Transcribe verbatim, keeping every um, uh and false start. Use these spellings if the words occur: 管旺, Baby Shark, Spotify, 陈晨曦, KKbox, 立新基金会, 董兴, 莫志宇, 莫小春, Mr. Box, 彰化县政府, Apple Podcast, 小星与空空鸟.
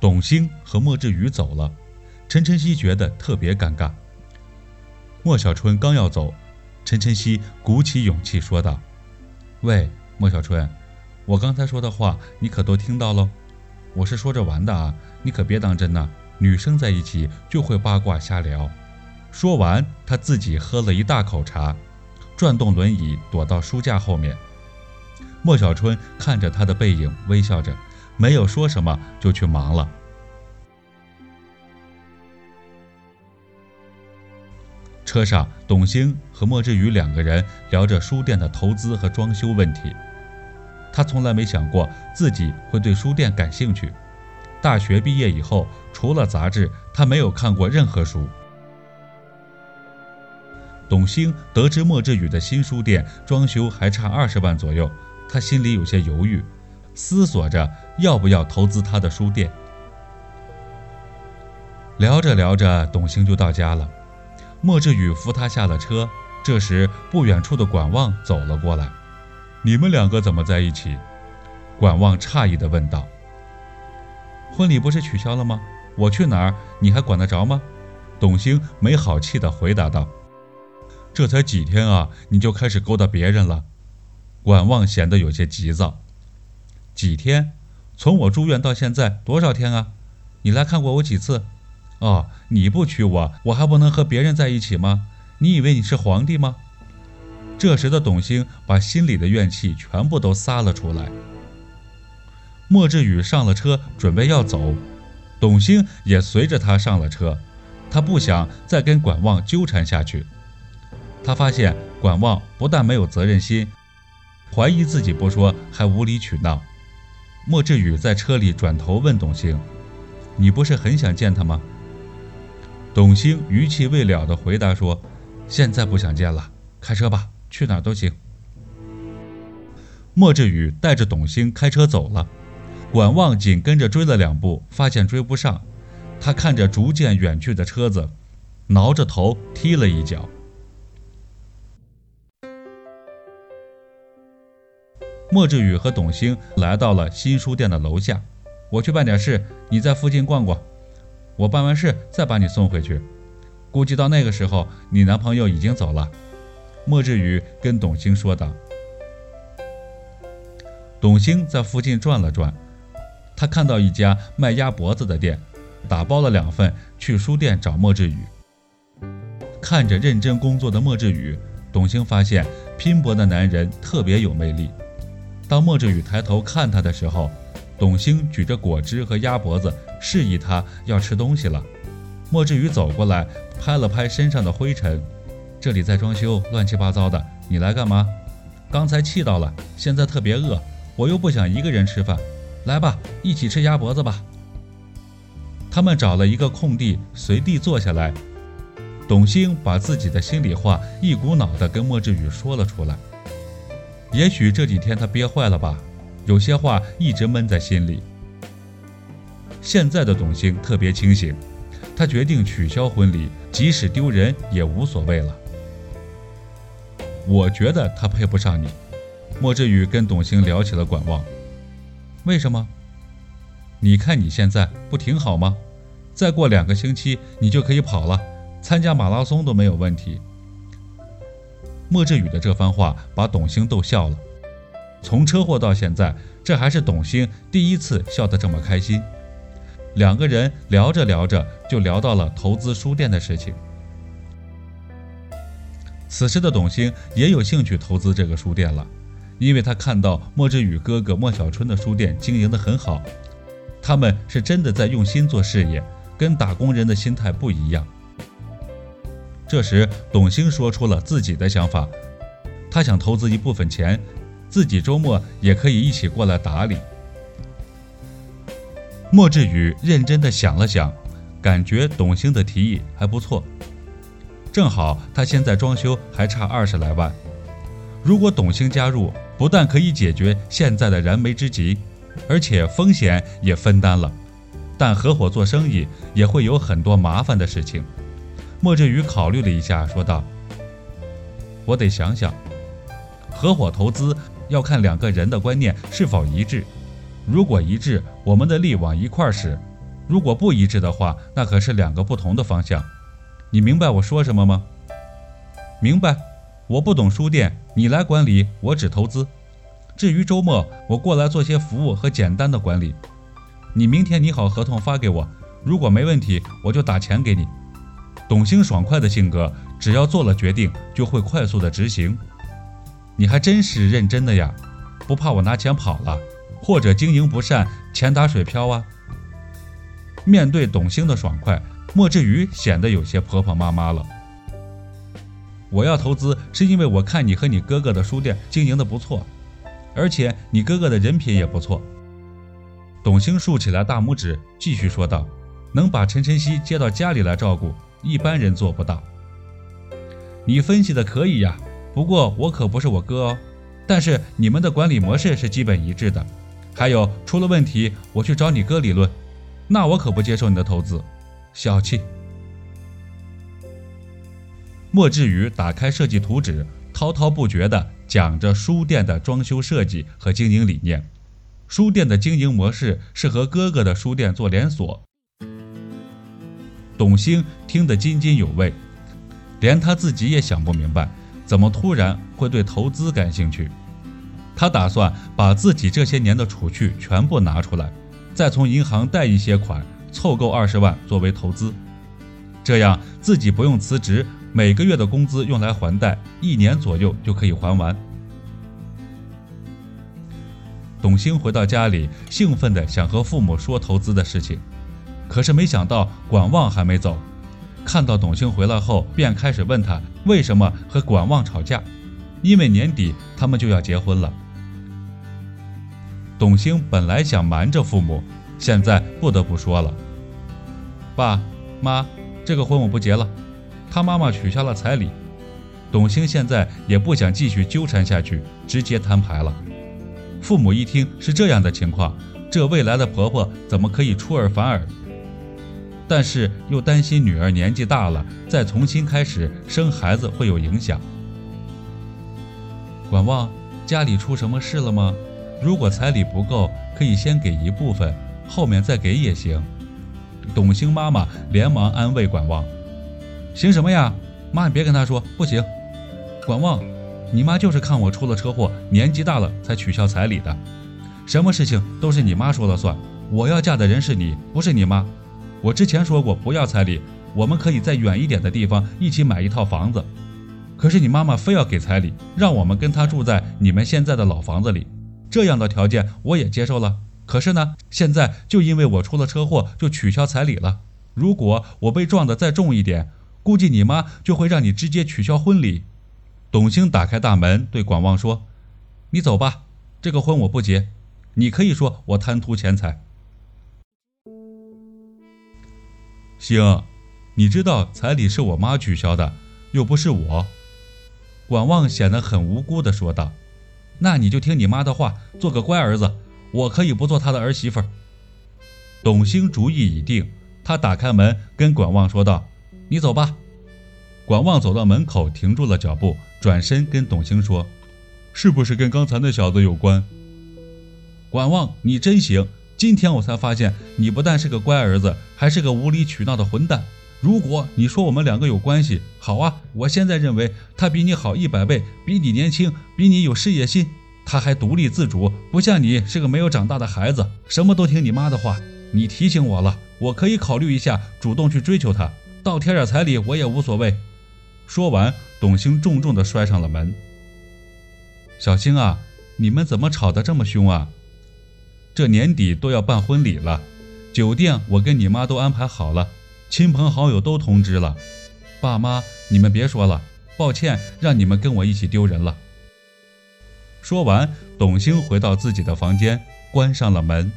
董兴和莫志宇走了，陈晨曦觉得特别尴尬。莫小春刚要走，陈晨曦鼓起勇气说道：“喂，莫小春，我刚才说的话你可都听到喽？我是说着玩的啊，你可别当真呐、啊。女生在一起就会八卦瞎聊。”说完，他自己喝了一大口茶，转动轮椅躲到书架后面。莫小春看着他的背影微笑着，没有说什么就去忙了。车上，董兴和莫志宇两个人聊着书店的投资和装修问题。他从来没想过自己会对书店感兴趣。大学毕业以后，除了杂志，他没有看过任何书。董兴得知莫志宇的新书店装修还差二十万左右，他心里有些犹豫，思索着要不要投资他的书店。聊着聊着，董兴就到家了。莫志宇扶他下了车，这时不远处的管旺走了过来：“你们两个怎么在一起？”管旺诧异地问道：“婚礼不是取消了吗？我去哪儿，你还管得着吗？”董兴没好气地回答道：“这才几天啊，你就开始勾搭别人了。”管旺显得有些急躁：“几天？从我住院到现在多少天啊？你来看过我几次？哦，你不娶我，我还不能和别人在一起吗？你以为你是皇帝吗？”这时的董兴把心里的怨气全部都撒了出来。莫志宇上了车，准备要走，董兴也随着他上了车。他不想再跟管旺纠缠下去。他发现管旺不但没有责任心，怀疑自己不说还无理取闹。莫志宇在车里转头问董兴：“你不是很想见他吗？”董兴余气未了地回答说：“现在不想见了，开车吧，去哪儿都行。”莫志宇带着董兴开车走了，管旺紧跟着追了两步，发现追不上。他看着逐渐远去的车子，挠着头踢了一脚。莫志宇和董兴来到了新书店的楼下：“我去办点事，你在附近逛逛，我办完事再把你送回去。估计到那个时候，你男朋友已经走了。”莫志宇跟董兴说道。董兴在附近转了转，他看到一家卖鸭脖子的店，打包了两份去书店找莫志宇。看着认真工作的莫志宇，董兴发现拼搏的男人特别有魅力。当莫志宇抬头看他的时候，董兴举着果汁和鸭脖子示意他要吃东西了。莫志宇走过来拍了拍身上的灰尘：“这里在装修，乱七八糟的，你来干嘛？刚才气到了，现在特别饿，我又不想一个人吃饭，来吧，一起吃鸭脖子吧。”他们找了一个空地，随地坐下来。董兴把自己的心里话一股脑地跟莫志宇说了出来。也许这几天他憋坏了吧，有些话一直闷在心里。现在的董兴特别清醒，他决定取消婚礼，即使丢人也无所谓了。“我觉得他配不上你。”莫志宇跟董兴聊起了管旺。“为什么？你看你现在不挺好吗？再过两个星期你就可以跑了，参加马拉松都没有问题。”莫志宇的这番话把董兴逗笑了。从车祸到现在，这还是董兴第一次笑得这么开心。两个人聊着聊着就聊到了投资书店的事情。此时的董兴也有兴趣投资这个书店了，因为他看到莫志宇哥哥莫小春的书店经营得很好，他们是真的在用心做事业，跟打工人的心态不一样。这时董兴说出了自己的想法，他想投资一部分钱，自己周末也可以一起过来打理。莫志宇认真地想了想，感觉董兴的提议还不错，正好他现在装修还差二十来万，如果董兴加入，不但可以解决现在的燃眉之急，而且风险也分担了，但合伙做生意也会有很多麻烦的事情。莫志宇考虑了一下，说道：“我得想想，合伙投资要看两个人的观念是否一致。如果一致，我们的力往一块使，如果不一致的话，那可是两个不同的方向。你明白我说什么吗？明白。我不懂书店，你来管理，我只投资。至于周末，我过来做些服务和简单的管理。你明天拟好合同发给我，如果没问题，我就打钱给你。董兴爽快的性格，只要做了决定，就会快速的执行。你还真是认真的呀，不怕我拿钱跑了，或者经营不善，钱打水漂啊？面对董兴的爽快，莫志瑜显得有些婆婆妈妈了。我要投资是因为我看你和你哥哥的书店经营的不错，而且你哥哥的人品也不错。董兴竖起来大拇指，继续说道：“能把陈晨曦接到家里来照顾，一般人做不到。你分析的可以呀，不过我可不是我哥哦。但是你们的管理模式是基本一致的。还有，出了问题我去找你哥理论，那我可不接受你的投资，小气。”莫志宇打开设计图纸，滔滔不绝地讲着书店的装修设计和经营理念。书店的经营模式是和哥哥的书店做连锁。董兴听得津津有味，连他自己也想不明白，怎么突然会对投资感兴趣。他打算把自己这些年的储蓄全部拿出来，再从银行贷一些款，凑够二十万作为投资。这样自己不用辞职，每个月的工资用来还贷，一年左右就可以还完。董兴回到家里，兴奋地想和父母说投资的事情。可是没想到管旺还没走，看到董兴回来后，便开始问他为什么和管旺吵架，因为年底他们就要结婚了。董兴本来想瞒着父母，现在不得不说了：“爸妈，这个婚我不结了。”他妈妈取消了彩礼。董兴现在也不想继续纠缠下去，直接摊牌了。父母一听是这样的情况，这未来的婆婆怎么可以出尔反尔？但是又担心女儿年纪大了，再重新开始生孩子会有影响。管旺，家里出什么事了吗？如果彩礼不够，可以先给一部分，后面再给也行。董兴妈妈连忙安慰管旺：“行什么呀，妈你别跟他说，不行。管旺，你妈就是看我出了车祸，年纪大了才取消彩礼的。什么事情都是你妈说了算，我要嫁的人是你，不是你妈。我之前说过不要彩礼，我们可以在远一点的地方一起买一套房子。可是你妈妈非要给彩礼，让我们跟她住在你们现在的老房子里，这样的条件我也接受了。可是呢，现在就因为我出了车祸就取消彩礼了。如果我被撞得再重一点，估计你妈就会让你直接取消婚礼。”董兴打开大门对管旺说：“你走吧，这个婚我不结，你可以说我贪图钱财。”兴，你知道彩礼是我妈取消的，又不是我。”管旺显得很无辜地说道。“那你就听你妈的话，做个乖儿子，我可以不做她的儿媳妇。”董兴主意已定，他打开门跟管旺说道：“你走吧。”管旺走到门口停住了脚步，转身跟董兴说：“是不是跟刚才那小子有关？”“管旺，你真行，今天我才发现你不但是个乖儿子，还是个无理取闹的混蛋。如果你说我们两个有关系，好啊，我现在认为他比你好一百倍，比你年轻，比你有事业心，他还独立自主，不像你是个没有长大的孩子，什么都听你妈的话。你提醒我了，我可以考虑一下主动去追求他，倒贴点彩礼我也无所谓。”说完，董兴重重地摔上了门。“小兴啊，你们怎么吵得这么凶啊？这年底都要办婚礼了，酒店我跟你妈都安排好了，亲朋好友都通知了。爸妈，你们别说了，抱歉让你们跟我一起丢人了。”说完，董兴回到自己的房间，关上了门。